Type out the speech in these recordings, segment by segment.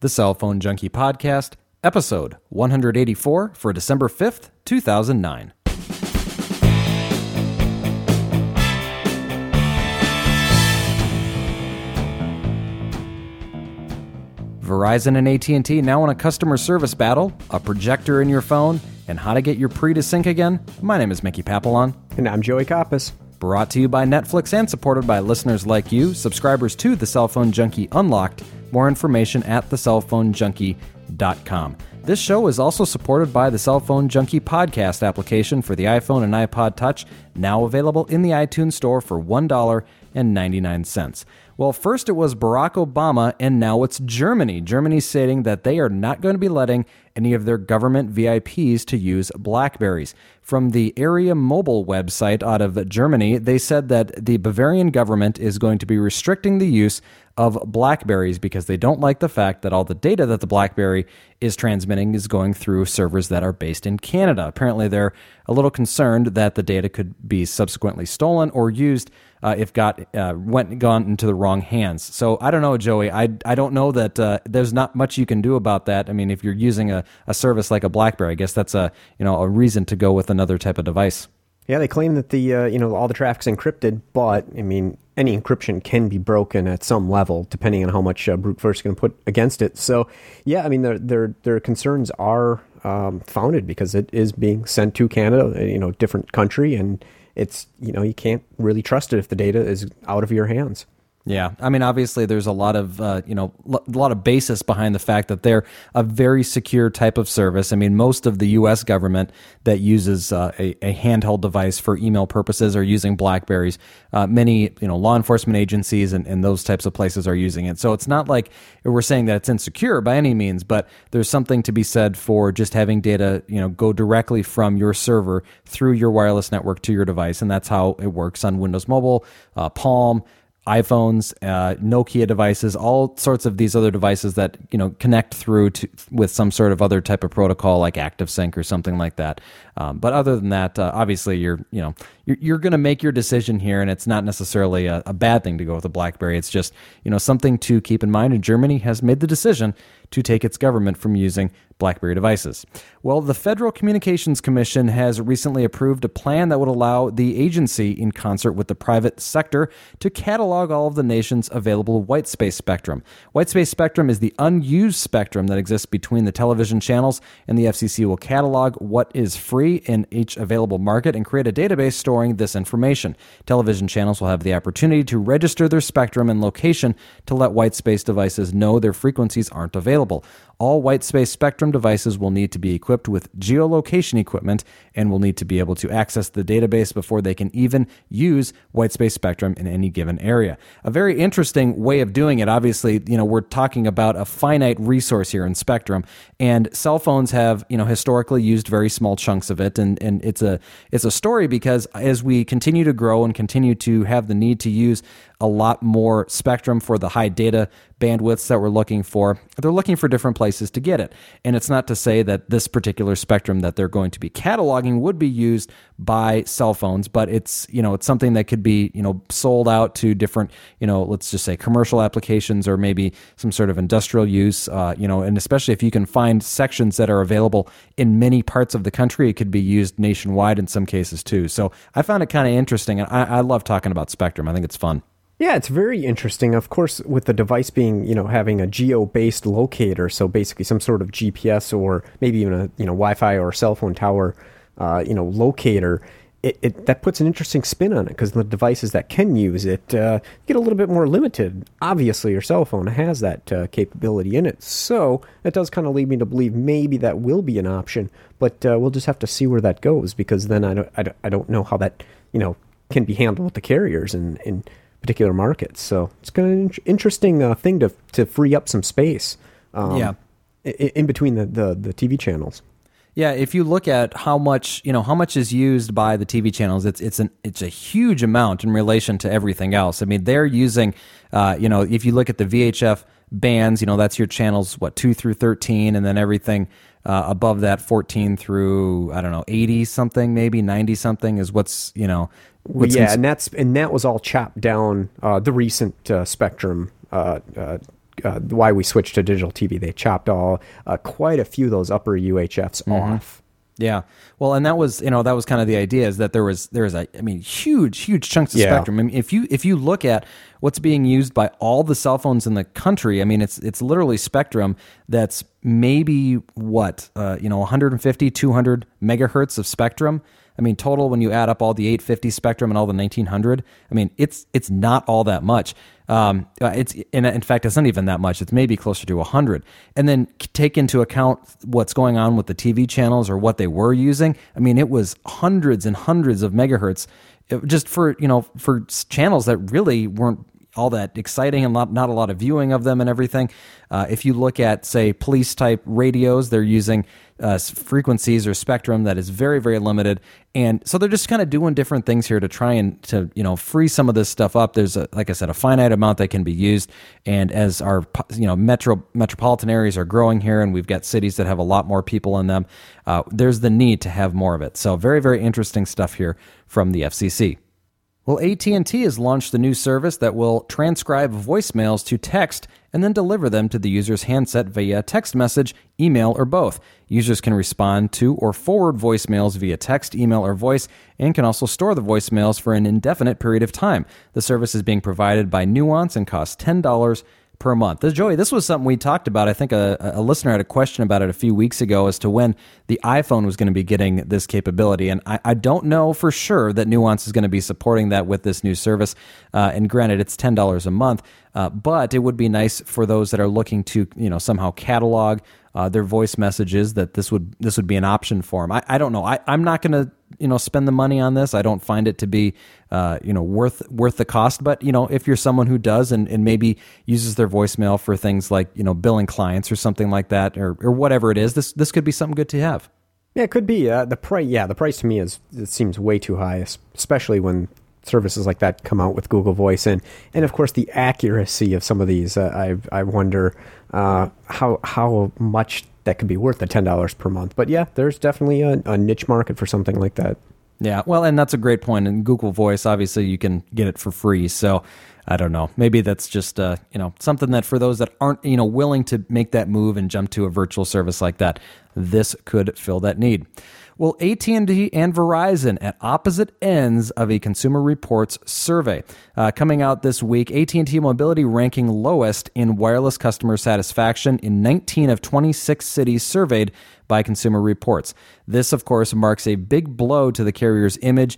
The Cell Phone Junkie Podcast, episode 184 for December 5th, 2009. Verizon and AT&T now on a customer service battle, a projector in your phone, and how to get your pre to sync again. My name is Mickey Papillon. And I'm Joey Kappos. Brought to you by Netflix and supported by listeners like you, subscribers to The Cell Phone Junkie Unlocked. More information at thecellphonejunkie.com. This show is also supported by the Cell Phone Junkie podcast application for the iPhone and iPod Touch, now available in the iTunes Store for $1.99. Well, first it was Barack Obama, and now it's Germany. Germany stating that they are not going to be letting any of their government VIPs to use Blackberries. From the Area Mobile website out of Germany, they said that the Bavarian government is going to be restricting the use of Blackberries because they don't like the fact that all the data that the Blackberry is transmitting is going through servers that are based in Canada. Apparently, they're a little concerned that the data could be subsequently stolen or used if gone into the wrong hands. So I don't know, Joey. I don't know that there's not much you can do about that. I mean, if you're using a service like a BlackBerry, I guess that's a reason to go with another type of device. Yeah, they claim that the all the traffic's encrypted, but I mean, any encryption can be broken at some level, depending on how much brute force you're going to put against it. So, yeah, I mean, their concerns are founded because it is being sent to Canada, different country, and it's you can't really trust it if the data is out of your hands. Yeah, I mean, obviously, there's a lot of a lot of basis behind the fact that they're a very secure type of service. I mean, most of the U.S. government that uses a handheld device for email purposes are using Blackberries. Many law enforcement agencies and those types of places are using it. So it's not like we're saying that it's insecure by any means, but there's something to be said for just having data go directly from your server through your wireless network to your device, and that's how it works on Windows Mobile, Palm, iPhones, Nokia devices, all sorts of these other devices that connect through to with some sort of other type of protocol like ActiveSync or something like that. But other than that, obviously you're going to make your decision here, and it's not necessarily a bad thing to go with a BlackBerry. It's just something to keep in mind. And Germany has made the decision to take its government from using BlackBerry devices. Well, the Federal Communications Commission has recently approved a plan that would allow the agency, in concert with the private sector, to catalog all of the nation's available white space spectrum. White space spectrum is the unused spectrum that exists between the television channels, and the FCC will catalog what is free in each available market and create a database storing this information. Television channels will have the opportunity to register their spectrum and location to let white space devices know their frequencies aren't available. All white space spectrum devices will need to be equipped with geolocation equipment and will need to be able to access the database before they can even use white space spectrum in any given area. A very interesting way of doing it. Obviously, we're talking about a finite resource here in spectrum, and cell phones have, historically used very small chunks of it. And it's a story because as we continue to grow and continue to have the need to use a lot more spectrum for the high data bandwidths that we're looking for, they're looking for different places to get it. And it's not to say that this particular spectrum that they're going to be cataloging would be used by cell phones, but it's something that could be, sold out to different, let's just say commercial applications or maybe some sort of industrial use, and especially if you can find sections that are available in many parts of the country, it could be used nationwide in some cases too. So I found it kind of interesting, and I love talking about spectrum. I think it's fun. Yeah, it's very interesting. Of course, with the device being, having a geo-based locator, so basically some sort of GPS or maybe even a, Wi-Fi or cell phone tower, locator, that puts an interesting spin on it because the devices that can use it get a little bit more limited. Obviously, your cell phone has that capability in it, so that does kind of lead me to believe maybe that will be an option, but we'll just have to see where that goes because then I don't know how that, can be handled with the carriers and particular markets. So it's kind of an interesting thing to free up some space in between the TV channels. Yeah, if you look at how much is used by the TV channels, it's a huge amount in relation to everything else. I mean, they're using if you look at the VHF bands, that's your channels 2 through 13 and then everything above that 14 through 80 something, maybe 90 something is what's and that was all chopped down the recent spectrum why we switched to digital TV. They chopped all quite a few of those upper UHFs off. Yeah. Well, and that was, you know, that was kind of the idea, is that there was a, I mean, huge chunks of spectrum. I mean, if you look at what's being used by all the cell phones in the country, I mean, it's literally spectrum that's maybe what, 150, 200 megahertz of spectrum. I mean, total, when you add up all the 850 spectrum and all the 1900, I mean, it's not all that much. In fact, it's not even that much. It's maybe closer to 100. And then take into account what's going on with the TV channels or what they were using. I mean, it was hundreds and hundreds of megahertz just for channels that really weren't all that exciting and not a lot of viewing of them and everything. If you look at, say, police type radios, they're using frequencies or spectrum that is very, very limited. And so they're just kind of doing different things here to try and to, free some of this stuff up. There's like I said, a finite amount that can be used. And as our, metropolitan areas are growing here, and we've got cities that have a lot more people in them, there's the need to have more of it. So very, very interesting stuff here from the FCC. Well, AT&T has launched the new service that will transcribe voicemails to text and then deliver them to the user's handset via text message, email, or both. Users can respond to or forward voicemails via text, email, or voice, and can also store the voicemails for an indefinite period of time. The service is being provided by Nuance and costs $10 per month. Joey, this was something we talked about. I think a listener had a question about it a few weeks ago as to when the iPhone was going to be getting this capability. And I don't know for sure that Nuance is going to be supporting that with this new service. And granted, it's $10 a month. But it would be nice for those that are looking to, somehow catalog their voice messages, that this would be an option for them. I don't know. I'm not going to, spend the money on this. I don't find it to be, worth the cost. But, if you're someone who does and maybe uses their voicemail for things like, billing clients or something like that, or whatever it is, this could be something good to have. Yeah, it could be. The price to me seems way too high, especially when services like that come out with Google Voice and of course the accuracy of some of these. I wonder how much that could be worth the $10 per month. But yeah, there's definitely a niche market for something like that. Yeah, well, and that's a great point. And Google Voice, obviously, you can get it for free. So I don't know. Maybe that's just something that for those that aren't willing to make that move and jump to a virtual service like that, this could fill that need. Well, AT&T and Verizon at opposite ends of a Consumer Reports survey. Coming out this week, AT&T Mobility ranking lowest in wireless customer satisfaction in 19 of 26 cities surveyed by Consumer Reports. This, of course, marks a big blow to the carrier's image.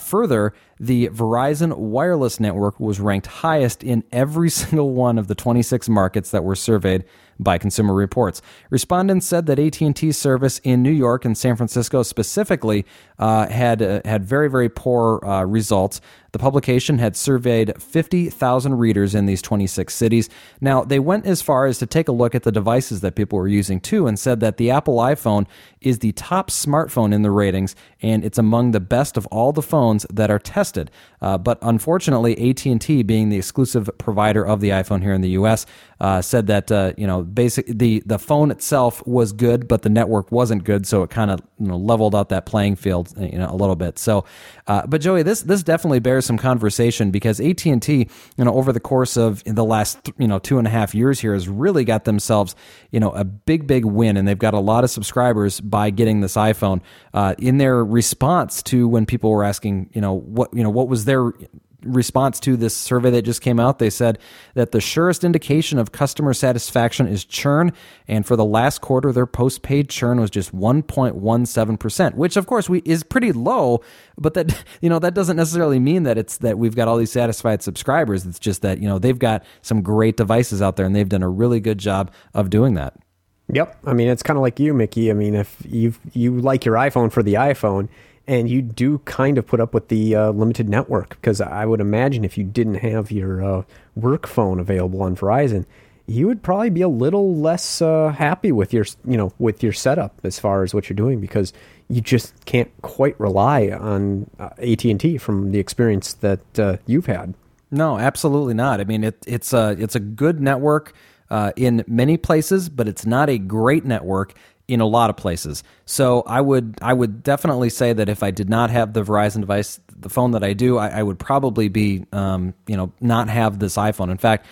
Further, the Verizon wireless network was ranked highest in every single one of the 26 markets that were surveyed by Consumer Reports. Respondents said that AT&T's service in New York and San Francisco specifically had very, very poor results. The publication had surveyed 50,000 readers in these 26 cities. Now, they went as far as to take a look at the devices that people were using, too, and said that the Apple iPhone is the top smartphone in the ratings, and it's among the best of all the phones that are tested. But unfortunately, AT&T, being the exclusive provider of the iPhone here in the U.S., said that basically the phone itself was good, but the network wasn't good, so it kind of leveled out that playing field a little bit. So, but Joey, this definitely bears some conversation, because AT&T, over the course of the last 2.5 years here, has really got themselves a big win, and they've got a lot of subscribers by getting this iPhone. In their response to when people were asking what was their response to this survey that just came out, they said that the surest indication of customer satisfaction is churn, and for the last quarter, their postpaid churn was just 1.17%, which of course is pretty low. But that that doesn't necessarily mean that it's that we've got all these satisfied subscribers. It's just that they've got some great devices out there, and they've done a really good job of doing that. Yep, I mean, it's kind of like you, Mickey. I mean, if you like your iPhone for the iPhone. And you do kind of put up with the limited network, because I would imagine if you didn't have your work phone available on Verizon, you would probably be a little less happy with your with your setup as far as what you're doing, because you just can't quite rely on AT&T from the experience that you've had. No, absolutely not. I mean, it's a good network in many places, but it's not a great network in a lot of places. So I would definitely say that if I did not have the Verizon device, the phone that I do, I would probably be, not have this iPhone. In fact,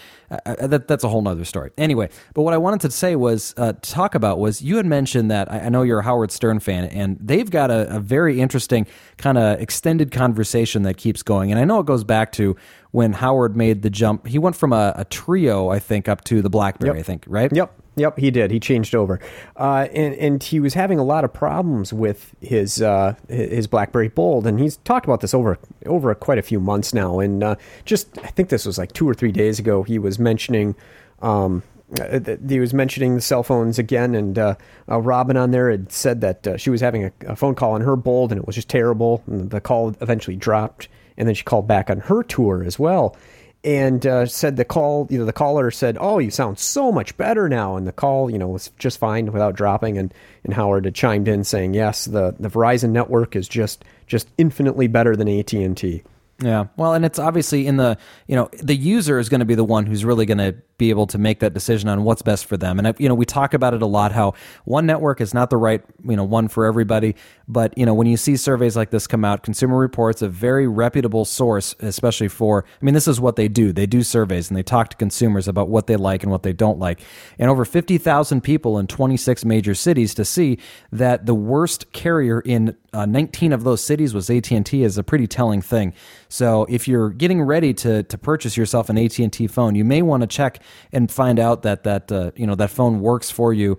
that's a whole nother story. Anyway, but what I wanted to say was, talk about was, you had mentioned that, I know you're a Howard Stern fan, and they've got a very interesting kind of extended conversation that keeps going. And I know it goes back to when Howard made the jump. He went from a trio, I think, up to the BlackBerry, yep. I think, right? Yep, he did. He changed over. And he was having a lot of problems with his BlackBerry Bold, and he's talked about this over quite a few months now. And I think this was like 2 or 3 days ago, he was mentioning the cell phones again, and Robin on there had said that she was having a phone call on her Bold, and it was just terrible, and the call eventually dropped, and then she called back on her tour as well. And said the caller said, "Oh, you sound so much better now." And the call, was just fine without dropping. And Howard had chimed in saying, "Yes, the Verizon network is just infinitely better than AT&T." Yeah. Well, and it's obviously in the, the user is going to be the one who's really going to be able to make that decision on what's best for them. And, we talk about it a lot, how one network is not the right, one for everybody. But, when you see surveys like this come out, Consumer Reports, a very reputable source, especially for, this is what they do. They do surveys and they talk to consumers about what they like and what they don't like. And over 50,000 people in 26 major cities to see that the worst carrier in 19 of those cities was AT&T is a pretty telling thing. So if you're getting ready to purchase yourself an AT&T phone, you may want to check and find out that phone works for you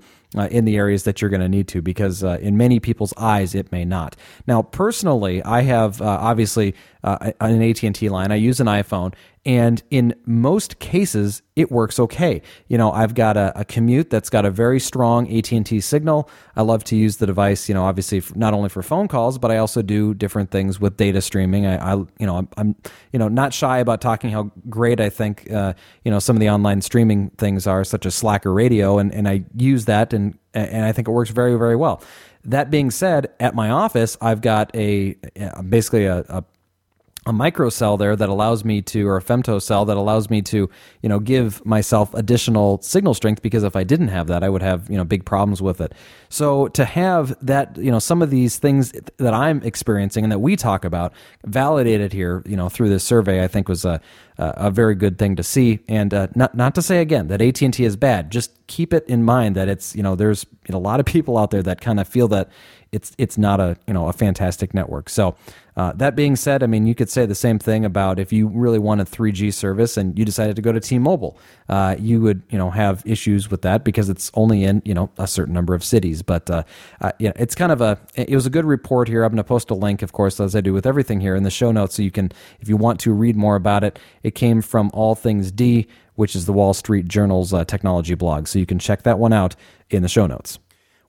in the areas that you're going to need to, because in many people's eyes, it may not. Now, personally, I have obviously an AT&T line. I use an iPhone, and in most cases, it works okay. I've got a commute that's got a very strong AT&T signal. I love to use the device, obviously not only for phone calls, but I also do different things with data streaming. I'm not shy about talking how great I think, some of the online streaming things are, such as Slacker radio, and I use that. And I think it works very, very well. That being said, at my office, I've got a microcell there that allows me to, or a femtocell that allows me to, give myself additional signal strength, because if I didn't have that, I would have, big problems with it. So to have that, some of these things that I'm experiencing and that we talk about validated here, through this survey, I think was a very good thing to see. And not to say again that AT&T is bad, just keep it in mind that it's, there's a lot of people out there that kind of feel that it's not a, a fantastic network. So that being said, you could say the same thing about if you really want a 3G service and you decided to go to T-Mobile, you would, have issues with that because it's only in, a certain number of cities. But it's kind of it was a good report here. I'm going to post a link, of course, as I do with everything here in the show notes. So you can, if you want to read more about it, it came from All Things D, which is the Wall Street Journal's technology blog. So you can check that one out in the show notes.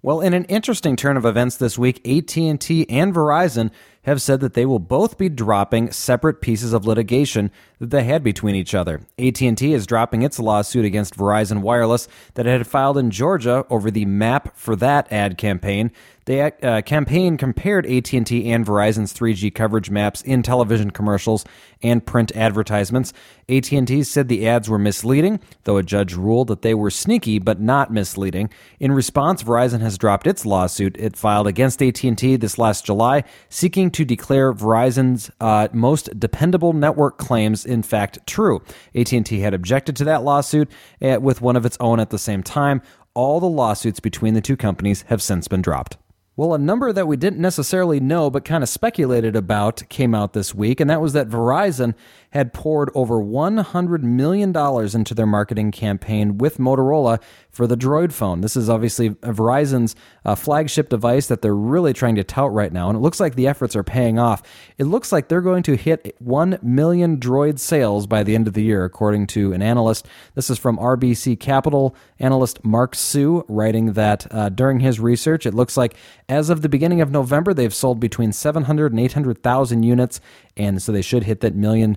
Well, in an interesting turn of events this week, AT&T and Verizon have said that they will both be dropping separate pieces of litigation that they had between each other. AT&T is dropping its lawsuit against Verizon Wireless that it had filed in Georgia over the Map for That ad campaign. The campaign compared AT&T and Verizon's 3G coverage maps in television commercials and print advertisements. AT&T said the ads were misleading, though a judge ruled that they were sneaky but not misleading. In response, Verizon has dropped its lawsuit it filed against AT&T this last July, seeking to declare Verizon's most dependable network claims, in fact, true. AT&T had objected to that lawsuit with one of its own at the same time. All the lawsuits between the two companies have since been dropped. Well, a number that we didn't necessarily know but kind of speculated about came out this week, and that was that Verizon had poured over $100 million into their marketing campaign with Motorola for the Droid phone. This is obviously Verizon's flagship device that they're really trying to tout right now, and it looks like the efforts are paying off. It looks like they're going to hit 1 million Droid sales by the end of the year, according to an analyst. This is from RBC Capital analyst Mark Sue, writing that during his research, it looks like as of the beginning of November, they've sold between 700,000 and 800,000 units, and so they should hit that million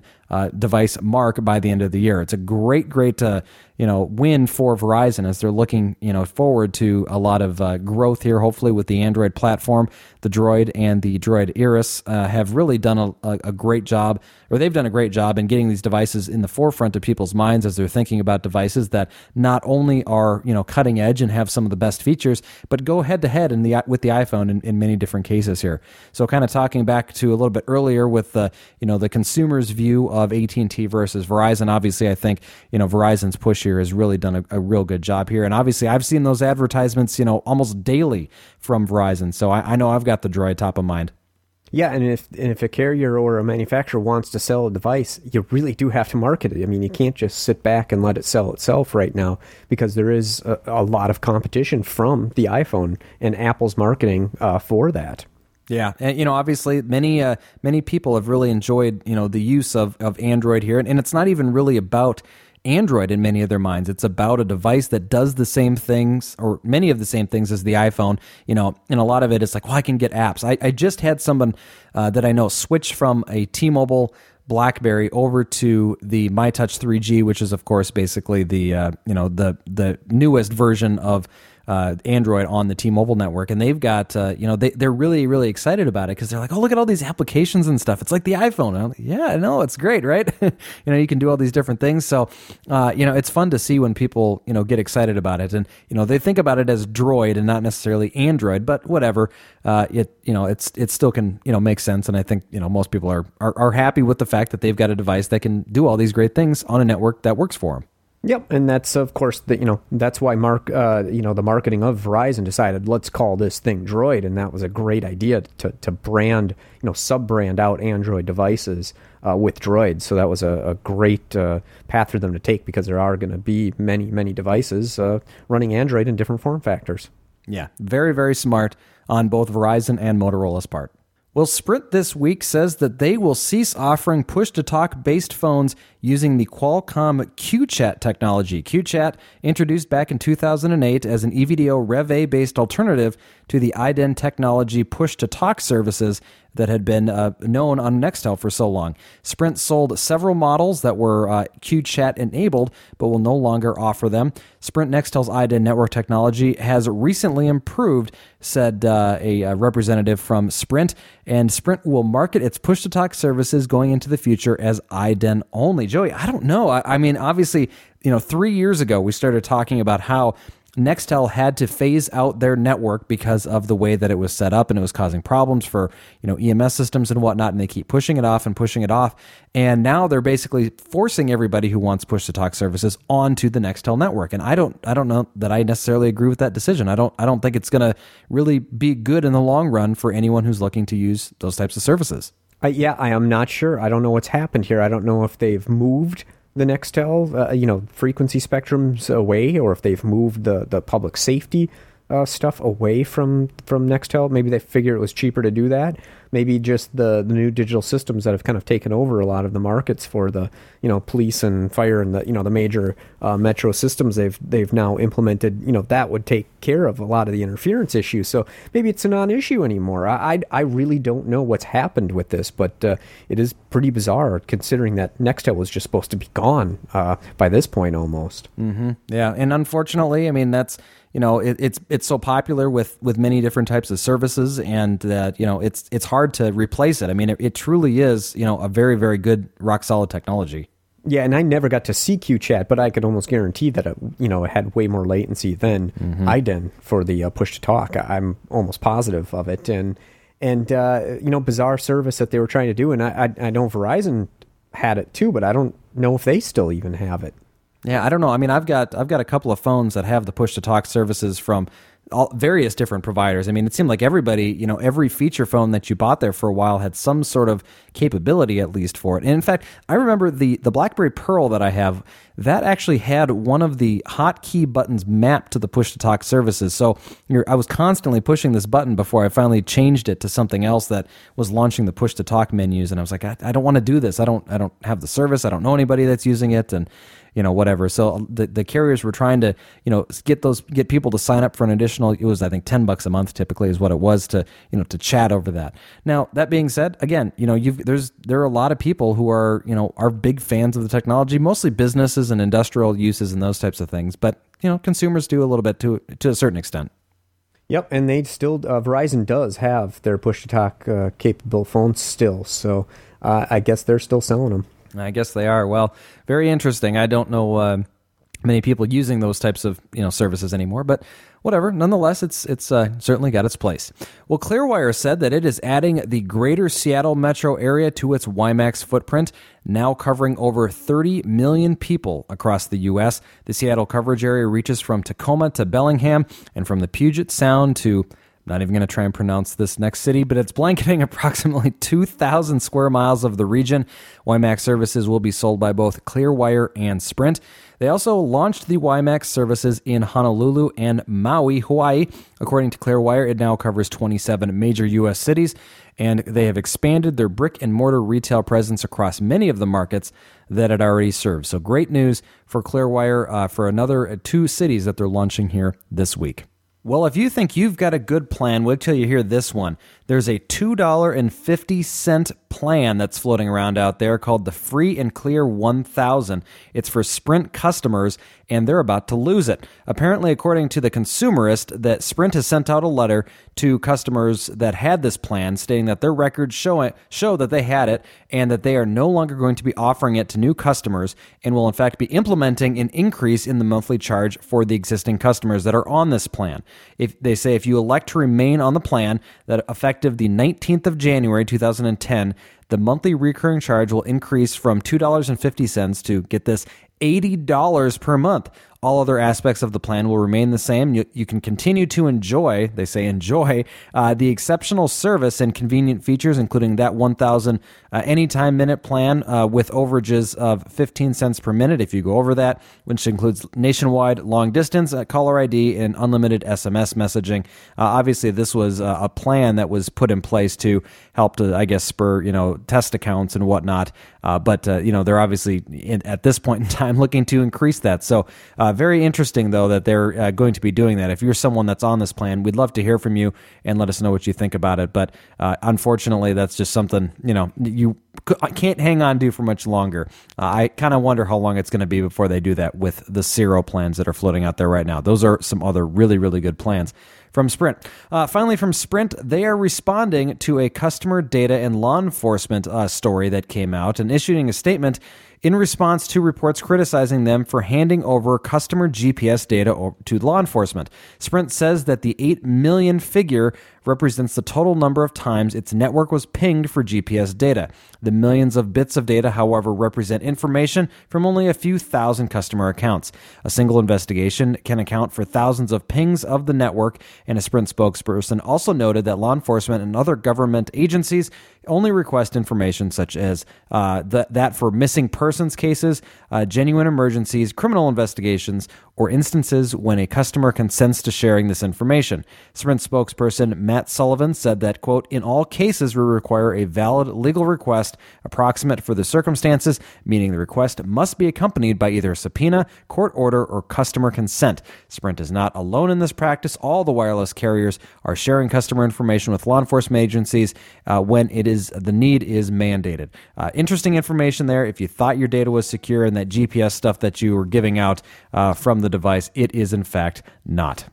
device mark by the end of the year. It's a great win for Verizon as they're looking, forward to a lot of growth here, hopefully with the Android platform. The Droid and the Droid Iris have really done a great job, or they've done a great job in getting these devices in the forefront of people's minds as they're thinking about devices that not only are, cutting edge and have some of the best features, but go head to head with the iPhone in many different cases here. So kind of talking back to a little bit earlier with the consumer's view of AT&T versus Verizon. Obviously, I think, Verizon's push here has really done a real good job here. And obviously, I've seen those advertisements, almost daily from Verizon. So I know I've got the Droid top of mind. Yeah, and if a carrier or a manufacturer wants to sell a device, you really do have to market it. I mean, you can't just sit back and let it sell itself right now, because there is a lot of competition from the iPhone and Apple's marketing for that. Yeah, and obviously many people have really enjoyed the use of Android here, and it's not even really about Android in many of their minds. It's about a device that does the same things, or many of the same things as the iPhone, and a lot of it is like, well, I can get apps. I just had someone that I know switch from a T-Mobile BlackBerry over to the MyTouch 3G, which is of course basically the the newest version of Android on the T-Mobile network, and they've got they're really, really excited about it because they're like, oh, look at all these applications and stuff. It's like the iPhone. And I'm like, yeah, I know, it's great, right? You can do all these different things. So it's fun to see when people get excited about it, and they think about it as Droid and not necessarily Android, but whatever. It still can make sense, and I think most people are happy with the fact that they've got a device that can do all these great things on a network that works for them. Yep, and that's, of course, that's why the marketing of Verizon decided, let's call this thing Droid, and that was a great idea to brand, sub-brand out Android devices with Droid. So that was a great path for them to take, because there are going to be many, many devices running Android in different form factors. Yeah, very, very smart on both Verizon and Motorola's part. Well, Sprint this week says that they will cease offering push-to-talk-based phones using the Qualcomm QChat technology. QChat, introduced back in 2008 as an EVDO Rev A-based alternative to the iDEN technology push-to-talk services that had been known on Nextel for so long. Sprint sold several models that were QChat enabled, but will no longer offer them. Sprint Nextel's iDEN network technology has recently improved, said a representative from Sprint, and Sprint will market its push-to-talk services going into the future as iDEN only. Joey, I don't know. I mean, obviously, 3 years ago, we started talking about how Nextel had to phase out their network because of the way that it was set up, and it was causing problems for, EMS systems and whatnot, and they keep pushing it off. And now they're basically forcing everybody who wants push-to-talk services onto the Nextel network. And I don't know that I necessarily agree with that decision. I don't think it's going to really be good in the long run for anyone who's looking to use those types of services. I am not sure. I don't know what's happened here. I don't know if they've moved the Nextel, frequency spectrums away, or if they've moved the public safety stuff away from Nextel. Maybe they figure it was cheaper to do that. Maybe just the new digital systems that have kind of taken over a lot of the markets for the, police and fire and the, the major metro systems they've now implemented, that would take care of a lot of the interference issues. So maybe it's a non-issue anymore. I really don't know what's happened with this, but it is pretty bizarre considering that Nextel was just supposed to be gone by this point almost. Mm-hmm. Yeah, and unfortunately, I mean, that's, it's so popular with many different types of services, and that, it's hard to replace it. I mean, it truly is, a very, very good, rock solid technology. Yeah, and I never got to see QChat, but I could almost guarantee that it, it had way more latency than iDEN for the push-to-talk. I'm almost positive of it, and bizarre service that they were trying to do. And I know Verizon had it too, but I don't know if they still even have it. Yeah, I don't know. I mean, I've got a couple of phones that have the push-to-talk services from various different providers. I mean, it seemed like everybody, every feature phone that you bought there for a while had some sort of capability, at least for it. And in fact, I remember the BlackBerry Pearl that I have, that actually had one of the hotkey buttons mapped to the push-to-talk services. So I was constantly pushing this button before I finally changed it to something else that was launching the push-to-talk menus. And I was like, I don't want to do this. I don't have the service. I don't know anybody that's using it. And, whatever. So the carriers were trying to, get people to sign up for an additional additional, it was, I think, $10 a month typically is what it was to, you know, to chat over that. Now, that being said, again, you know, there are a lot of people who are, you know, are big fans of the technology, mostly businesses and industrial uses and those types of things. But, you know, consumers do a little bit to a certain extent. Yep, and they still, Verizon does have their push-to-talk capable phones still, so I guess they're still selling them. I guess they are. Well, very interesting. I don't know many people using those types of, you know, services anymore, but whatever. Nonetheless, it's certainly got its place. Well, Clearwire said that it is adding the greater Seattle metro area to its WiMAX footprint, now covering over 30 million people across the U.S. The Seattle coverage area reaches from Tacoma to Bellingham and from the Puget Sound to, not even going to try and pronounce this next city, but it's blanketing approximately 2,000 square miles of the region. WiMAX services will be sold by both Clearwire and Sprint. They also launched the WiMAX services in Honolulu and Maui, Hawaii. According to Clearwire, it now covers 27 major U.S. cities, and they have expanded their brick-and-mortar retail presence across many of the markets that it already serves. So great news for Clearwire for another two cities that they're launching here this week. Well, if you think you've got a good plan, wait till you hear this one. There's a $2.50 plan that's floating around out there called the Free and Clear 1000. It's for Sprint customers, and they're about to lose it. Apparently, according to the Consumerist, that Sprint has sent out a letter to customers that had this plan stating that their records show that they had it and that they are no longer going to be offering it to new customers and will, in fact, be implementing an increase in the monthly charge for the existing customers that are on this plan. If they say if you elect to remain on the plan, that effective the 19th of January 2010, the monthly recurring charge will increase from $2.50 to, get this, $80 per month. All other aspects of the plan will remain the same. You can continue to enjoy, they say enjoy, the exceptional service and convenient features, including that 1,000 anytime minute plan with overages of 15 cents per minute if you go over that, which includes nationwide long distance, caller ID, and unlimited SMS messaging. Obviously, this was a plan that was put in place to help to, I guess, spur, you know, test accounts and whatnot. But you know, they're obviously at this point in time looking to increase that. So very interesting, though, that they're going to be doing that. If you're someone that's on this plan, we'd love to hear from you and let us know what you think about it. But unfortunately, that's just something, you know, you can't hang on to for much longer. I kind of wonder how long it's going to be before they do that with the Zero plans that are floating out there right now. Those are some other really, really good plans from Sprint. Finally, from Sprint, they are responding to a customer data and law enforcement story that came out and issuing a statement in response to reports criticizing them for handing over customer GPS data to law enforcement. Sprint says that the 8 million figure represents the total number of times its network was pinged for GPS data. The millions of bits of data, however, represent information from only a few thousand customer accounts. A single investigation can account for thousands of pings of the network, and a Sprint spokesperson also noted that law enforcement and other government agencies only request information such as that for missing persons cases, genuine emergencies, criminal investigations, or instances when a customer consents to sharing this information. Sprint spokesperson Matt Sullivan said that, quote, in all cases, we require a valid legal request approximate for the circumstances, meaning the request must be accompanied by either a subpoena, court order, or customer consent. Sprint is not alone in this practice. All the wireless carriers are sharing customer information with law enforcement agencies when it is the need is mandated. Interesting information there. If you thought your data was secure and that GPS stuff that you were giving out from the device, it is in fact not.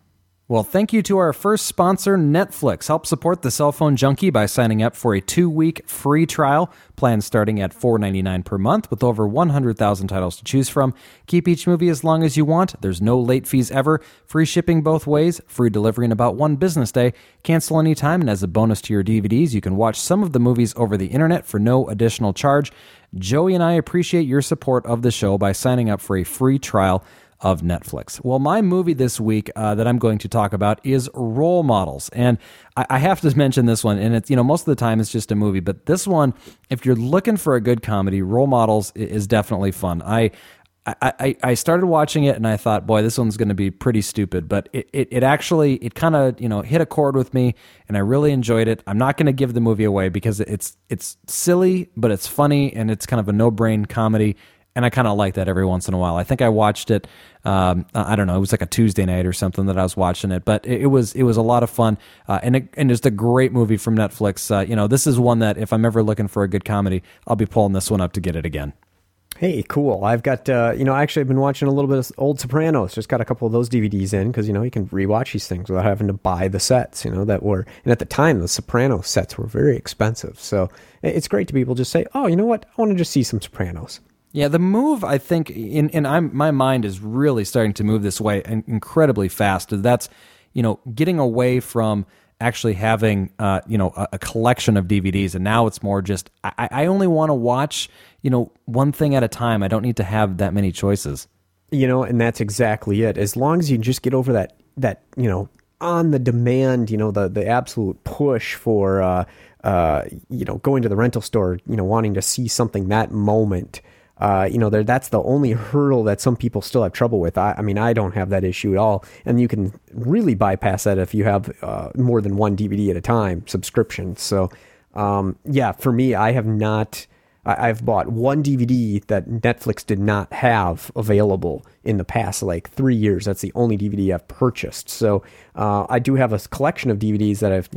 Well, thank you to our first sponsor, Netflix. Help support the cell phone junkie by signing up for a 2-week free trial. Plans starting at $4.99 per month with over 100,000 titles to choose from. Keep each movie as long as you want. There's no late fees ever. Free shipping both ways. Free delivery in about one business day. Cancel anytime, and as a bonus to your DVDs, you can watch some of the movies over the internet for no additional charge. Joey and I appreciate your support of the show by signing up for a free trial of Netflix. Well, my movie this week that I'm going to talk about is Role Models. And I have to mention this one, and it's, you know, most of the time it's just a movie, but this one, if you're looking for a good comedy, Role Models is definitely fun. I started watching it and I thought, boy, this one's going to be pretty stupid, but it actually, it kind of, you know, hit a chord with me and I really enjoyed it. I'm not going to give the movie away because it's silly, but it's funny and it's kind of a no-brain comedy. And I kind of like that every once in a while. I think I watched it, I don't know, it was like a Tuesday night or something that I was watching it, but it was a lot of fun. And just a great movie from Netflix. You know, this is one that if I'm ever looking for a good comedy, I'll be pulling this one up to get it again. Hey, cool. I've got, I've been watching a little bit of old Sopranos. Just got a couple of those DVDs in because, you know, you can rewatch these things without having to buy the sets, you know, that were, and at the time, the Sopranos sets were very expensive. So it's great to be able to just say, oh, you know what? I want to just see some Sopranos. Yeah, the move, I think, my mind is really starting to move this way incredibly fast. That's, you know, getting away from actually having, a collection of DVDs. And now it's more just, I only want to watch, you know, one thing at a time. I don't need to have that many choices. You know, and that's exactly it. As long as you just get over that you know, on the demand, you know, the absolute push for, going to the rental store, you know, wanting to see something that moment. That's the only hurdle that some people still have trouble with. I mean, I don't have that issue at all. And you can really bypass that if you have more than one DVD at a time subscription. So, for me, I have not. I've bought one DVD that Netflix did not have available in the past, like 3 years. That's the only DVD I've purchased. So I do have a collection of DVDs that I've,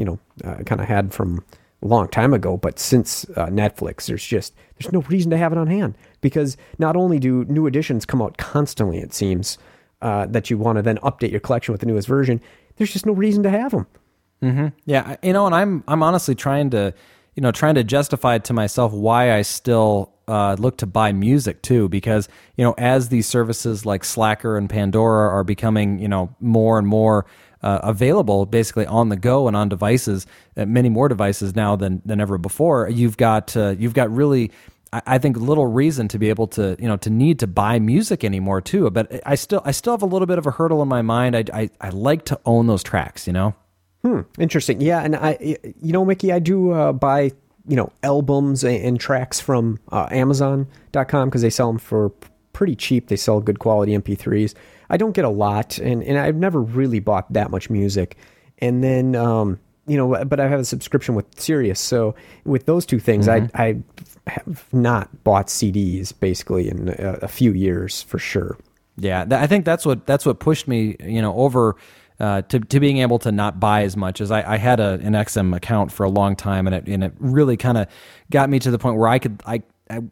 kind of had from a long time ago. But since Netflix, there's no reason to have it on hand. Because not only do new editions come out constantly, it seems, that you want to then update your collection with the newest version, there's just no reason to have them. Mm-hmm. Yeah, and I'm honestly trying to justify to myself why I still look to buy music too, because, you know, as these services like Slacker and Pandora are becoming, you know, more and more available basically on the go and on devices, many more devices now than ever before, you've got really, I think, little reason to be able to, you know, to need to buy music anymore too. But I still have a little bit of a hurdle in my mind. I like to own those tracks, you know? Interesting. Yeah. And Mickey, I do buy, you know, albums and tracks from Amazon.com because they sell them for pretty cheap. They sell good quality MP3s. I don't get a lot and I've never really bought that much music. And then, but I have a subscription with Sirius. So with those two things, mm-hmm. I have not bought CDs basically in a few years for sure. Yeah. I think that's what pushed me, you know, over to being able to not buy as much as I had an XM account for a long time. And it really kind of got me to the point where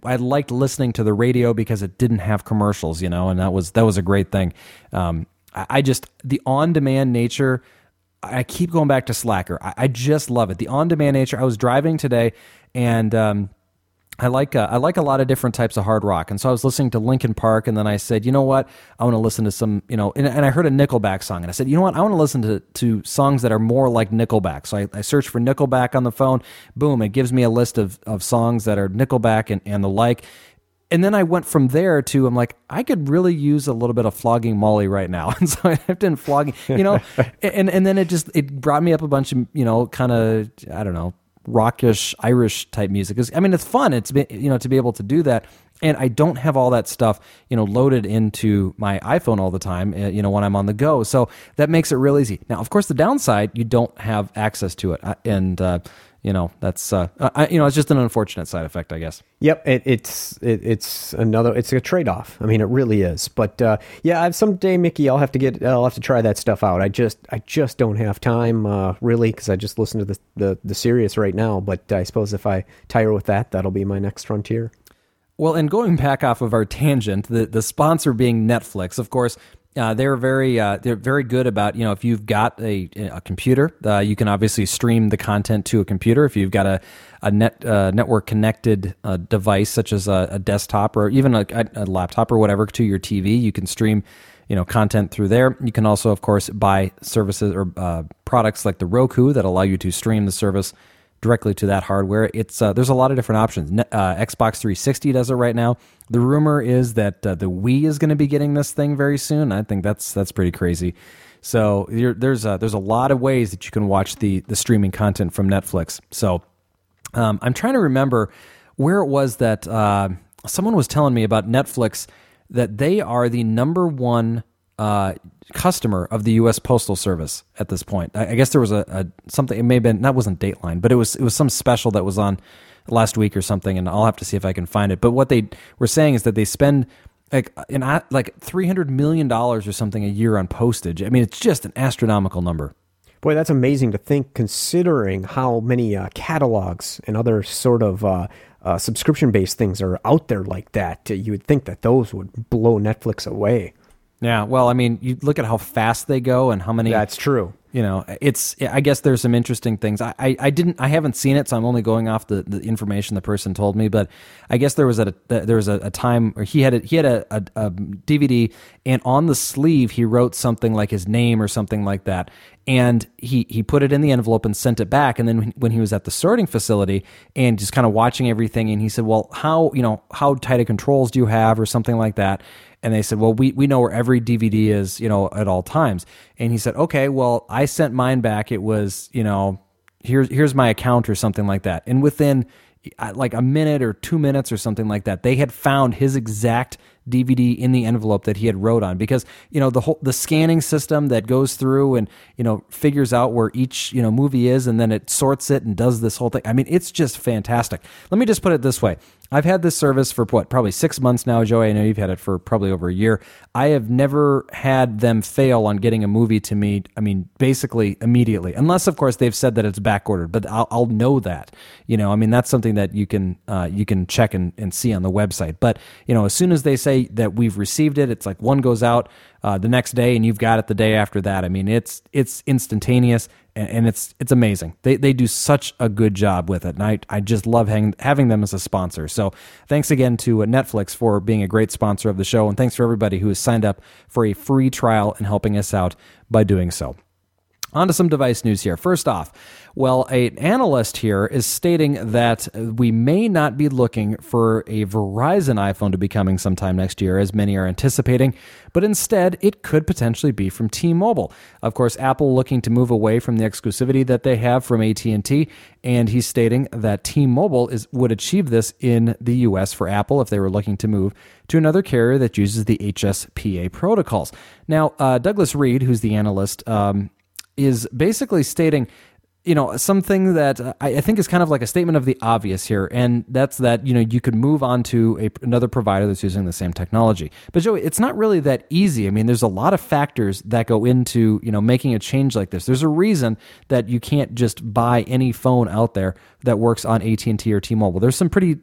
I liked listening to the radio because it didn't have commercials, you know, and that was a great thing. The on-demand nature, I keep going back to Slacker. I just love it. The on-demand nature. I was driving today, and I like a lot of different types of hard rock. And so I was listening to Linkin Park, and then I said, you know what? I want to listen to some, you know, and I heard a Nickelback song, and I said, you know what? I want to listen to songs that are more like Nickelback. So I searched for Nickelback on the phone. Boom, it gives me a list of songs that are Nickelback and the like. And then I went from there to, I'm like, I could really use a little bit of Flogging Molly right now. And so I typed in Flogging, you know, and then it brought me up a bunch of, you know, kind of, I don't know, rockish Irish type music. I mean, it's fun. It's been, you know, to be able to do that. And I don't have all that stuff, you know, loaded into my iPhone all the time, you know, when I'm on the go. So that makes it real easy. Now, of course, the downside, you don't have access to it. That's, it's just an unfortunate side effect, I guess. Yep. It's a trade-off. I mean, it really is. But, someday, Mickey, I'll have to try that stuff out. I just don't have time, really, cause I just listen to the Sirius right now. But I suppose if I tire with that, that'll be my next frontier. Well, and going back off of our tangent, the sponsor being Netflix, of course, they're very good about, you know, if you've got a computer, you can obviously stream the content to a computer. If you've got a network connected device such as a desktop or even a laptop or whatever to your TV, you can stream, you know, content through there. You can also, of course, buy services or products like the Roku that allow you to stream the service directly to that hardware. It's there's a lot of different options. Xbox 360 does it right now. The rumor is that the Wii is going to be getting this thing very soon. I think that's pretty crazy. So there's a lot of ways that you can watch the streaming content from Netflix. So I'm trying to remember where it was that someone was telling me about Netflix, that they are the number one customer of the U.S. Postal Service at this point. I guess there was something. It may have been, that wasn't Dateline, but it was some special that was on last week or something, and I'll have to see if I can find it. But what they were saying is that they spend like $300 million or something a year on postage. I mean, it's just an astronomical number. Boy, that's amazing to think, considering how many catalogs and other sort of subscription-based things are out there like that. You would think that those would blow Netflix away. Yeah, well, I mean, you look at how fast they go and how many... That's true. You know, it's... I guess there's some interesting things. I haven't seen it, so I'm only going off the information the person told me. But I guess there was a time where he had a DVD, and on the sleeve he wrote something like his name or something like that, and he put it in the envelope and sent it back. And then when he was at the sorting facility and just kind of watching everything, and he said, "Well, how tight of controls do you have?" or something like that. And they said, "Well, we know where every DVD is, at all times." And he said, "Okay, well, I sent mine back. It was, here's my account," or something like that. And within like a minute or 2 minutes or something like that, they had found his exact DVD in the envelope that he had wrote on, because the scanning system that goes through and figures out where each movie is, and then it sorts it and does this whole thing. I mean, it's just fantastic. Let me just put it this way: I've had this service for probably 6 months now, Joey. I know you've had it for probably over a year. I have never had them fail on getting a movie to me. I mean, basically immediately, unless of course they've said that it's backordered. But I'll know that. I mean, that's something that you can check and see on the website. But as soon as they say that we've received it, it's like one goes out the next day and you've got it the day after that. I mean, it's instantaneous, and it's amazing. They do such a good job with it, and I just love having them as a sponsor. So thanks again to Netflix for being a great sponsor of the show, and thanks for everybody who has signed up for a free trial and helping us out by doing so. On to some device news here. First off, well, an analyst here is stating that we may not be looking for a Verizon iPhone to be coming sometime next year, as many are anticipating, but instead it could potentially be from T-Mobile. Of course, Apple looking to move away from the exclusivity that they have from AT&T, and he's stating that T-Mobile would achieve this in the U.S. for Apple if they were looking to move to another carrier that uses the HSPA protocols. Now, Douglas Reed, who's the analyst, is basically stating, something that I think is kind of like a statement of the obvious here, and that's that, you could move on to another provider that's using the same technology. But Joey, it's not really that easy. I mean, there's a lot of factors that go into, making a change like this. There's a reason that you can't just buy any phone out there that works on AT&T or T-Mobile. There's some pretty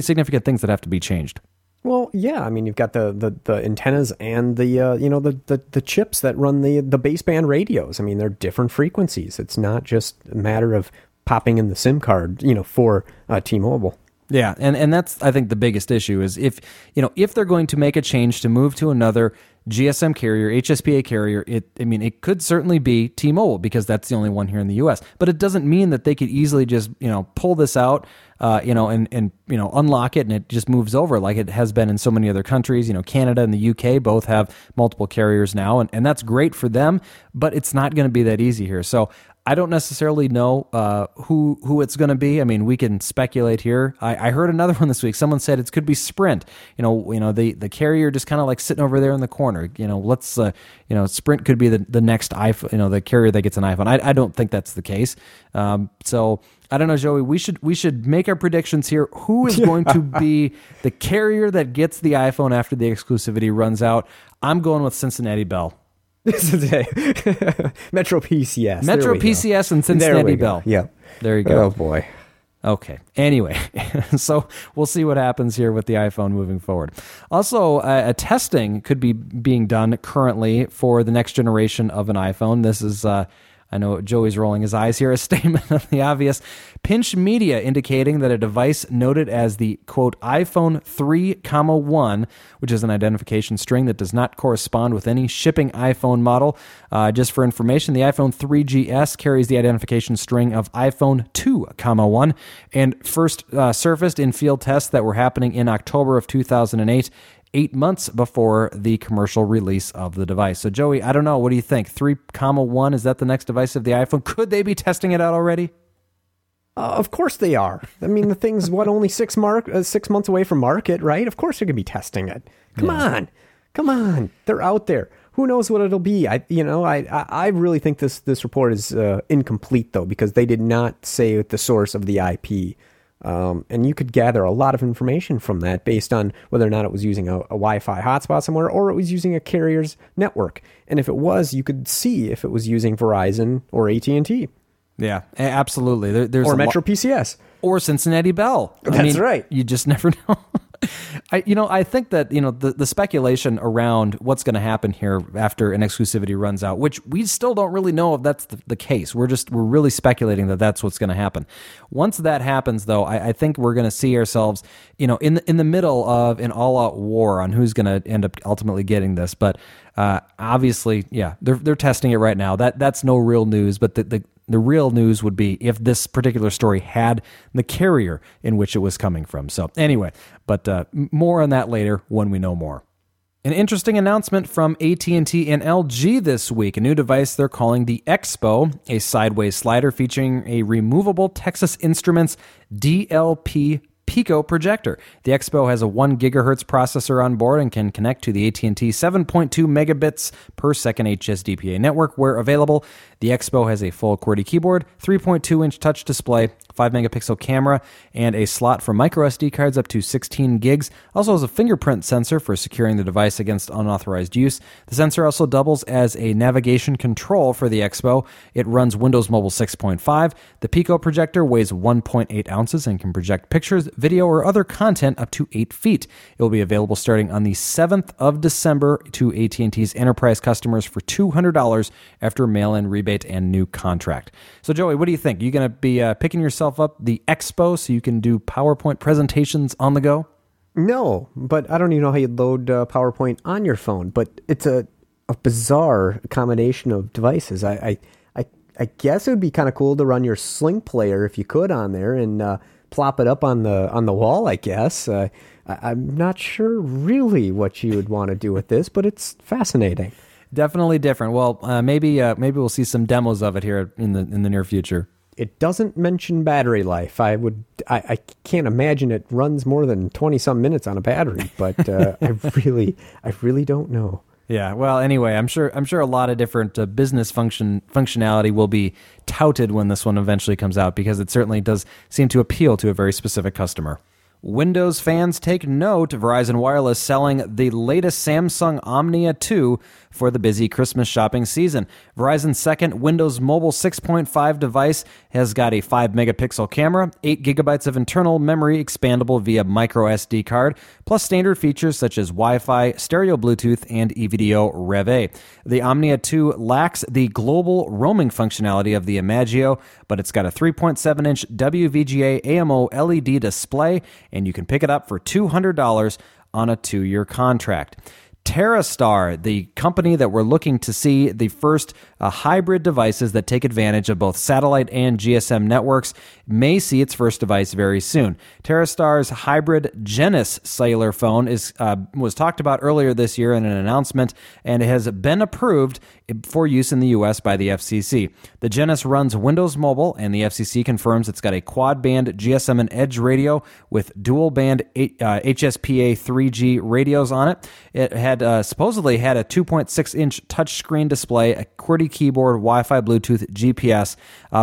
significant things that have to be changed. Well, yeah, I mean, you've got the antennas and the chips that run the baseband radios. I mean, they're different frequencies. It's not just a matter of popping in the SIM card, for T-Mobile. Yeah, and that's, I think, the biggest issue is if they're going to make a change to move to another GSM carrier, HSPA carrier, it could certainly be T-Mobile, because that's the only one here in the U.S. But it doesn't mean that they could easily just, pull this out, and unlock it and it just moves over like it has been in so many other countries. Canada and the U.K. both have multiple carriers now, and that's great for them, but it's not going to be that easy here. So I don't necessarily know who it's going to be. I mean, we can speculate here. I heard another one this week. Someone said it could be Sprint. The carrier just kind of like sitting over there in the corner. Sprint could be the next iPhone. The carrier that gets an iPhone. I don't think that's the case. So I don't know, Joey. We should make our predictions here. Who is going to be the carrier that gets the iPhone after the exclusivity runs out? I'm going with Cincinnati Bell. Metro PCS and Cincinnati Bell. Yeah, there you go. Oh boy. Okay. Anyway, so we'll see what happens here with the iPhone moving forward. Also, a testing could be being done currently for the next generation of an iPhone. This is. I know Joey's rolling his eyes here, a statement of the obvious. Pinch Media indicating that a device noted as the, quote, iPhone 3,1, which is an identification string that does not correspond with any shipping iPhone model. Just for information, the iPhone 3GS carries the identification string of iPhone 2,1, and first surfaced in field tests that were happening in October of 2008, 8 months before the commercial release of the device. So, Joey, I don't know. What do you think? 3,1, is that the next device of the iPhone? Could they be testing it out already? Of course they are. I mean, the thing's, only 6 months away from market, right? Of course they're going to be testing it. Come on. They're out there. Who knows what it'll be? I really think this report is incomplete, though, because they did not say the source of the IP And you could gather a lot of information from that based on whether or not it was using a Wi-Fi hotspot somewhere or it was using a carrier's network. And if it was, you could see if it was using Verizon or AT&T. Yeah, absolutely. There's or Metro PCS. Or Cincinnati Bell. That's right. You just never know. I think that, the speculation around what's going to happen here after an exclusivity runs out, which we still don't really know if that's the case. We're really speculating that that's what's going to happen. Once that happens, though, I think we're going to see ourselves, in the middle of an all-out war on who's going to end up ultimately getting this. But obviously, yeah, they're testing it right now. That's no real news, but the real news would be if this particular story had the carrier in which it was coming from. So anyway, but more on that later when we know more. An interesting announcement from AT&T and LG this week. A new device they're calling the Expo, a sideways slider featuring a removable Texas Instruments DLP Pico projector. The Expo has a 1 gigahertz processor on board and can connect to the AT&T 7.2 megabits per second HSDPA network where available. The Expo has a full QWERTY keyboard, 3.2-inch touch display, 5-megapixel camera, and a slot for micro SD cards up to 16 gigs. Also has a fingerprint sensor for securing the device against unauthorized use. The sensor also doubles as a navigation control for the Expo. It runs Windows Mobile 6.5. The Pico projector weighs 1.8 ounces and can project pictures, video, or other content up to 8 feet. It will be available starting on the 7th of December to AT&T's enterprise customers for $200 after mail-in rebate and new contract. So, Joey, what do you think? Are you going to be picking yourself up the Expo so you can do PowerPoint presentations on the go? No, but I don't even know how you'd load PowerPoint on your phone, but it's a bizarre combination of devices. I guess it would be kind of cool to run your Sling player if you could on there and plop it up on the wall, I guess. I'm not sure really what you would want to do with this, but it's fascinating. Definitely different. Well, maybe we'll see some demos of it here in the near future. It doesn't mention battery life. I can't imagine it runs more than 20-some minutes on a battery, but I really don't know. Yeah. Well, anyway, I'm sure a lot of different business functionality will be touted when this one eventually comes out because it certainly does seem to appeal to a very specific customer. Windows fans take note. Verizon Wireless selling the latest Samsung Omnia 2 for the busy Christmas shopping season. Verizon's second Windows Mobile 6.5 device has got a 5-megapixel camera, 8 gigabytes of internal memory expandable via micro SD card, plus standard features such as Wi-Fi, stereo Bluetooth, and EVDO Rev-A. The Omnia 2 lacks the global roaming functionality of the Imagio, but it's got a 3.7-inch WVGA AMO LED display, and you can pick it up for $200 on a 2-year contract. TerraStar, the company that we're looking to see the first hybrid devices that take advantage of both satellite and GSM networks, may see its first device very soon. TerraStar's hybrid Genis cellular phone was talked about earlier this year in an announcement, and it has been approved for use in the U.S. by the FCC. The Genis runs Windows Mobile, and the FCC confirms it's got a quad-band GSM and Edge radio with dual-band HSPA 3G radios on it. It had supposedly had a 2.6-inch touchscreen display, a QWERTY keyboard, Wi-Fi, Bluetooth, GPS,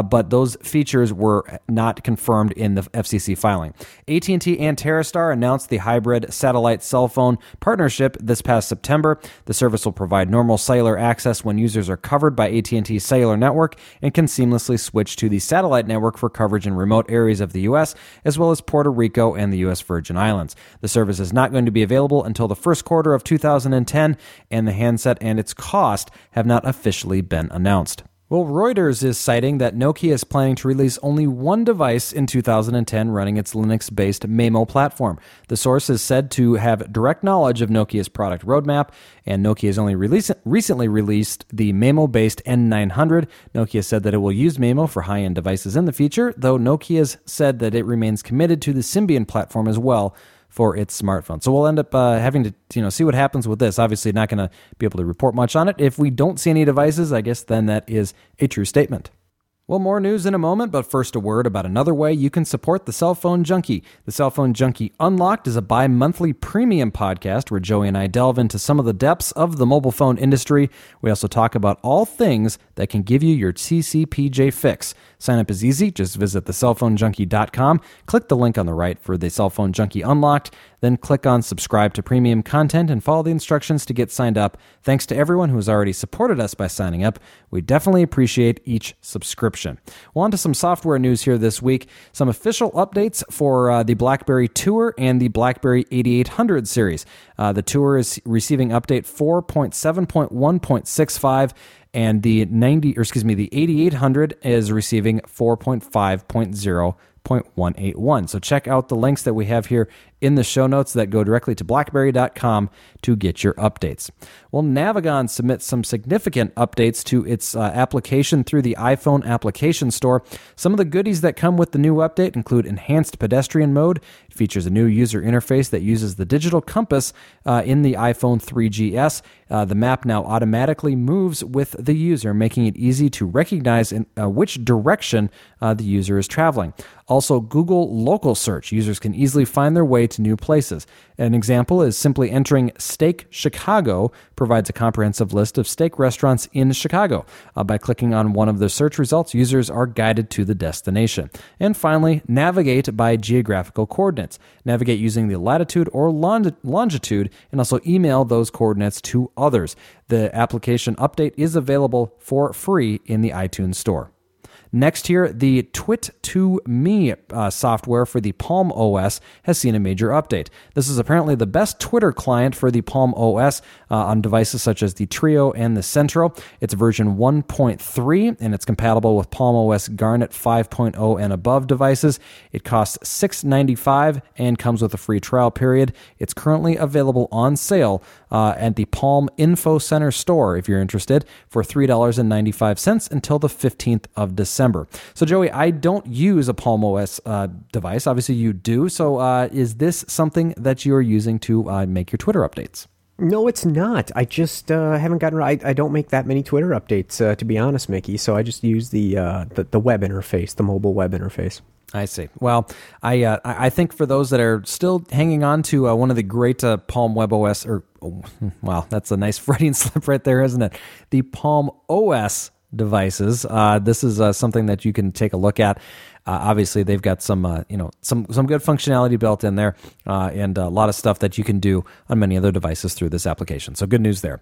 but those features were not confirmed in the FCC filing. AT&T and TerraStar announced the hybrid satellite cell phone partnership this past September. The service will provide normal cellular access when users are covered by AT&T's cellular network and can seamlessly switch to the satellite network for coverage in remote areas of the U.S., as well as Puerto Rico and the U.S. Virgin Islands. The service is not going to be available until the first quarter of 2010, and the handset and its cost have not officially been announced. Well, Reuters is citing that Nokia is planning to release only one device in 2010 running its Linux-based MAMO platform. The source is said to have direct knowledge of Nokia's product roadmap, and Nokia has only recently released the MAMO-based N900. Nokia said that it will use MAMO for high-end devices in the future, though Nokia's said that it remains committed to the Symbian platform as well for its smartphone. So we'll end up having to see what happens with this. Obviously not going to be able to report much on it. If we don't see any devices, I guess then that is a true statement. Well, more news in a moment, but first a word about another way you can support The Cell Phone Junkie. The Cell Phone Junkie Unlocked is a bi-monthly premium podcast where Joey and I delve into some of the depths of the mobile phone industry. We also talk about all things that can give you your CCPJ fix. Sign up is easy. Just visit thecellphonejunkie.com, click the link on the right for The Cell Phone Junkie Unlocked, then click on subscribe to premium content and follow the instructions to get signed up. Thanks to everyone who has already supported us by signing up. We definitely appreciate each subscription. Well, on to some software news here this week. Some official updates for the BlackBerry Tour and the BlackBerry 8800 series. The Tour is receiving update 4.7.1.65, and the 8800 is receiving 4.5.0.181. So check out the links that we have here in the show notes that go directly to blackberry.com to get your updates. Well, Navigon submits some significant updates to its application through the iPhone application store. Some of the goodies that come with the new update include enhanced pedestrian mode. It features a new user interface that uses the digital compass in the iPhone 3GS. The map now automatically moves with the user, making it easy to recognize in, which direction the user is traveling. Also, Google Local Search. Users can easily find their way to new places. An example is simply entering Steak Chicago provides a comprehensive list of steak restaurants in Chicago. By clicking on one of the search results, users are guided to the destination. And finally, navigate by geographical coordinates. Navigate using the latitude or longitude and also email those coordinates to others. The application update is available for free in the iTunes Store. Next here, the Twit2Me software for the Palm OS has seen a major update. This is apparently the best Twitter client for the Palm OS on devices such as the Trio and the Centro. It's version 1.3, and it's compatible with Palm OS Garnet 5.0 and above devices. It costs $6.95 and comes with a free trial period. It's currently available on sale at the Palm Info Center store, if you're interested, for $3.95 until the 15th of December. So, Joey, I don't use a Palm OS device. Obviously, you do. So is this something that you're using to make your Twitter updates? No, it's not. I just haven't gotten... I don't make that many Twitter updates, to be honest, Mickey. So I just use the web interface, the mobile web interface. I see. Well, I think for those that are still hanging on to one of the great Palm WebOS, or, oh, wow, that's a nice Freudian slip right there, isn't it? The Palm OS devices. This is something that you can take a look at. Obviously, they've got some good functionality built in there, and a lot of stuff that you can do on many other devices through this application. So good news there.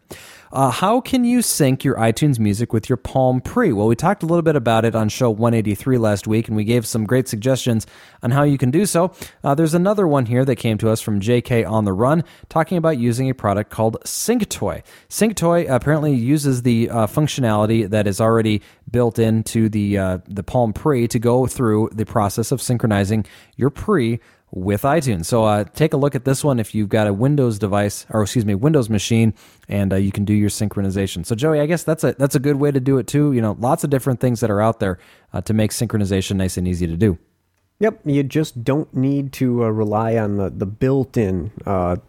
How can you sync your iTunes music with your Palm Pre? Well, we talked a little bit about it on show 183 last week, and we gave some great suggestions on how you can do so. There's another one here that came to us from JK on the Run, talking about using a product called SyncToy. SyncToy apparently uses the functionality that is already built into the Palm Pre to go through the process of synchronizing your Pre with iTunes. So take a look at this one if you've got a Windows device, or excuse me, Windows machine, and you can do your synchronization. So Joey, I guess that's a good way to do it too. You know, lots of different things that are out there to make synchronization nice and easy to do. Yep, you just don't need to rely on the built-in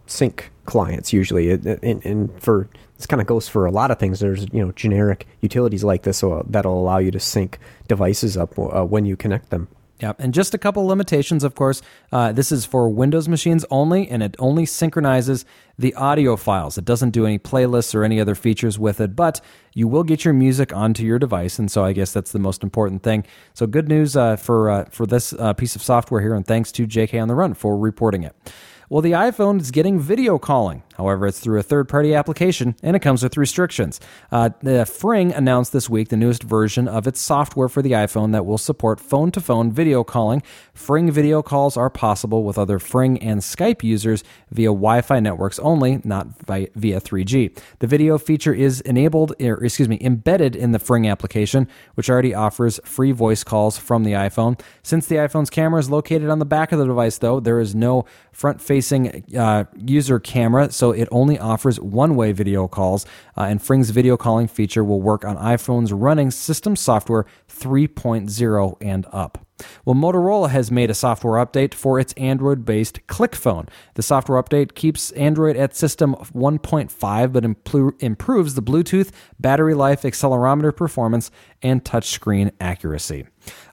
sync clients usually, and for this kind of goes for a lot of things. There's generic utilities like this that'll allow you to sync devices up when you connect them. Yeah, and just a couple limitations, of course. This is for Windows machines only, and it only synchronizes the audio files. It doesn't do any playlists or any other features with it, but you will get your music onto your device, and so I guess that's the most important thing. So good news for this piece of software here, and thanks to JK on the Run for reporting it. Well, the iPhone is getting video calling. However, it's through a third-party application, and it comes with restrictions. Fring announced this week the newest version of its software for the iPhone that will support phone-to-phone video calling. Fring video calls are possible with other Fring and Skype users via Wi-Fi networks only, not via 3G. The video feature is embedded in the Fring application, which already offers free voice calls from the iPhone. Since the iPhone's camera is located on the back of the device, though, there is no front-facing user camera, so it only offers one-way video calls, and Fring's video calling feature will work on iPhones running system software 3.0 and up. Well, Motorola has made a software update for its Android-based ClickPhone. The software update keeps Android at system 1.5, but improves the Bluetooth, battery life, accelerometer performance, and touchscreen accuracy.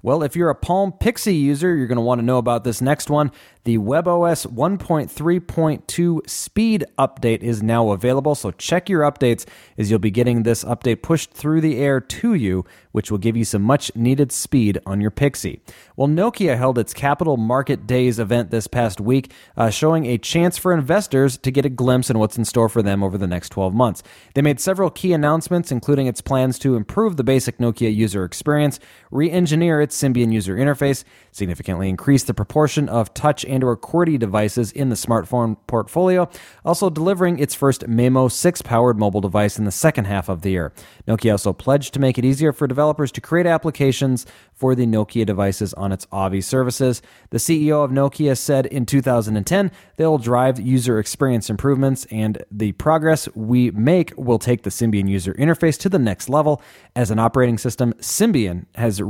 Well, if you're a Palm Pixie user, you're going to want to know about this next one. The WebOS 1.3.2 speed update is now available, so check your updates as you'll be getting this update pushed through the air to you, which will give you some much-needed speed on your Pixie. Well, Nokia held its Capital Market Days event this past week, showing a chance for investors to get a glimpse in what's in store for them over the next 12 months. They made several key announcements, including its plans to improve the basic Nokia user experience, re-engineer its Symbian user interface, significantly increase the proportion of touch and/or QWERTY devices in the smartphone portfolio, also delivering its first MeMo 6-powered mobile device in the second half of the year. Nokia also pledged to make it easier for developers to create applications for the Nokia devices on its AVI services. The CEO of Nokia said in 2010, they'll drive user experience improvements, and the progress we make will take the Symbian user interface to the next level. As an operating system, Symbian has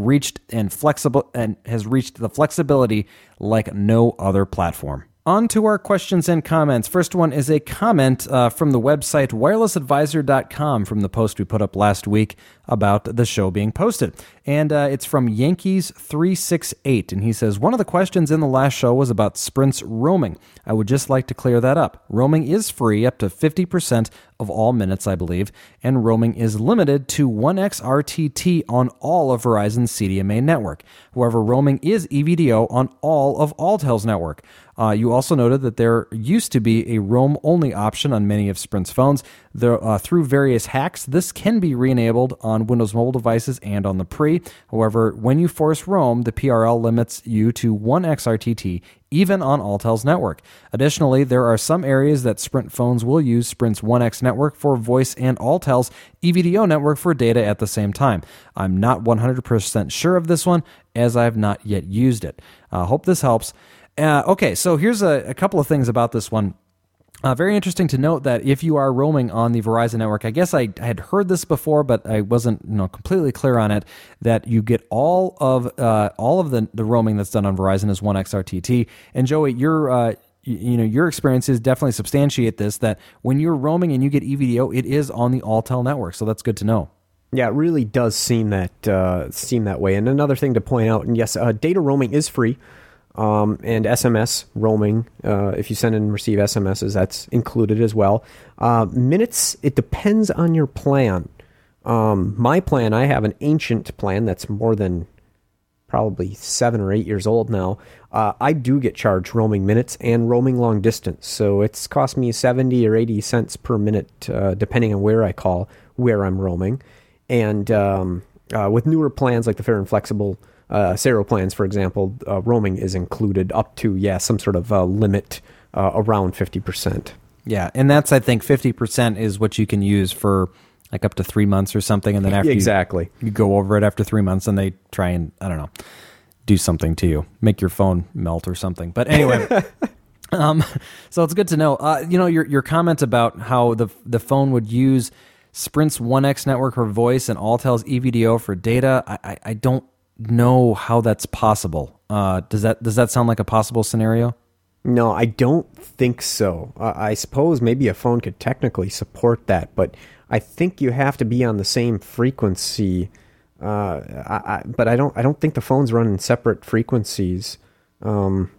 reached the flexibility like no other platform. On to our questions and comments. First one is a comment from the website wirelessadvisor.com from the post we put up last week about the show being posted. And it's from Yankees368, and he says, one of the questions in the last show was about Sprint's roaming. I would just like to clear that up. Roaming is free up to 50% of all minutes, I believe, and roaming is limited to 1x RTT on all of Verizon's CDMA network. However, roaming is EVDO on all of Alltel's network. You also noted that there used to be a roam-only option on many of Sprint's phones. Through various hacks, this can be re-enabled on Windows Mobile devices and on the Pre. However, when you force roam, the PRL limits you to 1x RTT, even on Alltel's network. Additionally, there are some areas that Sprint phones will use Sprint's 1X network for voice and Alltel's EVDO network for data at the same time. I'm not 100% sure of this one, as I've not yet used it. Hope this helps. Okay, so here's a couple of things about this one. Very interesting to note that if you are roaming on the Verizon network, I guess I had heard this before, but I wasn't completely clear on it, that you get all of the roaming that's done on Verizon is 1x RTT. And Joey, your experiences definitely substantiate this, that when you're roaming and you get EVDO, it is on the Alltel network. So that's good to know. Yeah, it really does seem that way. And another thing to point out, and yes, data roaming is free. And SMS roaming, if you send and receive SMSs, that's included as well. Minutes, it depends on your plan. My plan, I have an ancient plan that's more than probably 7 or 8 years old now. I do get charged roaming minutes and roaming long distance. So it's cost me 70 or 80 cents per minute, depending on where I call, where I'm roaming. And with newer plans like the Fair and Flexible Sero plans, for example, roaming is included up to, some sort of limit around 50%. Yeah, and that's, I think, 50% is what you can use for like up to 3 months or something, and then after you go over it after 3 months, and they try and, do something to you, make your phone melt or something. But anyway... so it's good to know. Your comment about how the phone would use Sprint's 1X network for voice and Alltel's EVDO for data, I don't know how that's possible. Does that sound like a possible scenario? No, I don't think so. I suppose maybe a phone could technically support that, but I think you have to be on the same frequency. But I don't think the phones run in separate frequencies. Or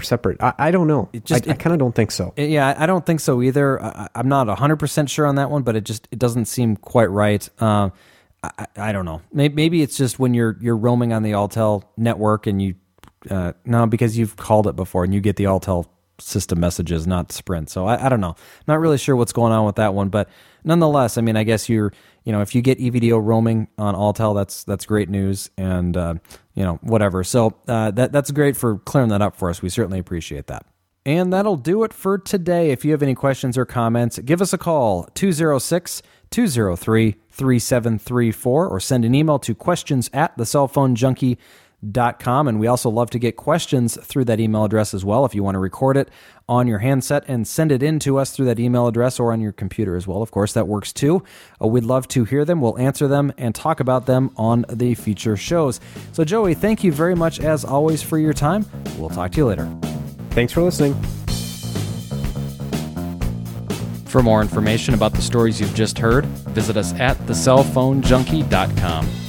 separate. I don't know. I kind of don't think so. Yeah, I don't think so either. I'm not 100% sure on that one, but it doesn't seem quite right. I don't know. Maybe it's just when you're roaming on the Alltel network and you because you've called it before and you get the Alltel system messages, not Sprint. So I don't know. Not really sure what's going on with that one, but nonetheless, I mean, I guess if you get EVDO roaming on Alltel, that's great news, and whatever. So that's great for clearing that up for us. We certainly appreciate that. And that'll do it for today. If you have any questions or comments, give us a call, 206-203-3734, or send an email to questions@thecellphonejunkie.com. Nuance@verizon.com. And we also love to get questions through that email address as well. If you want to record it on your handset and send it in to us through that email address, or on your computer as well, of course, that works too. We'd love to hear them. We'll answer them and talk about them on the future shows. So Joey, thank you very much as always for your time. We'll talk to you later. Thanks for listening. For more information about the stories you've just heard, visit us at thecellphonejunkie.com.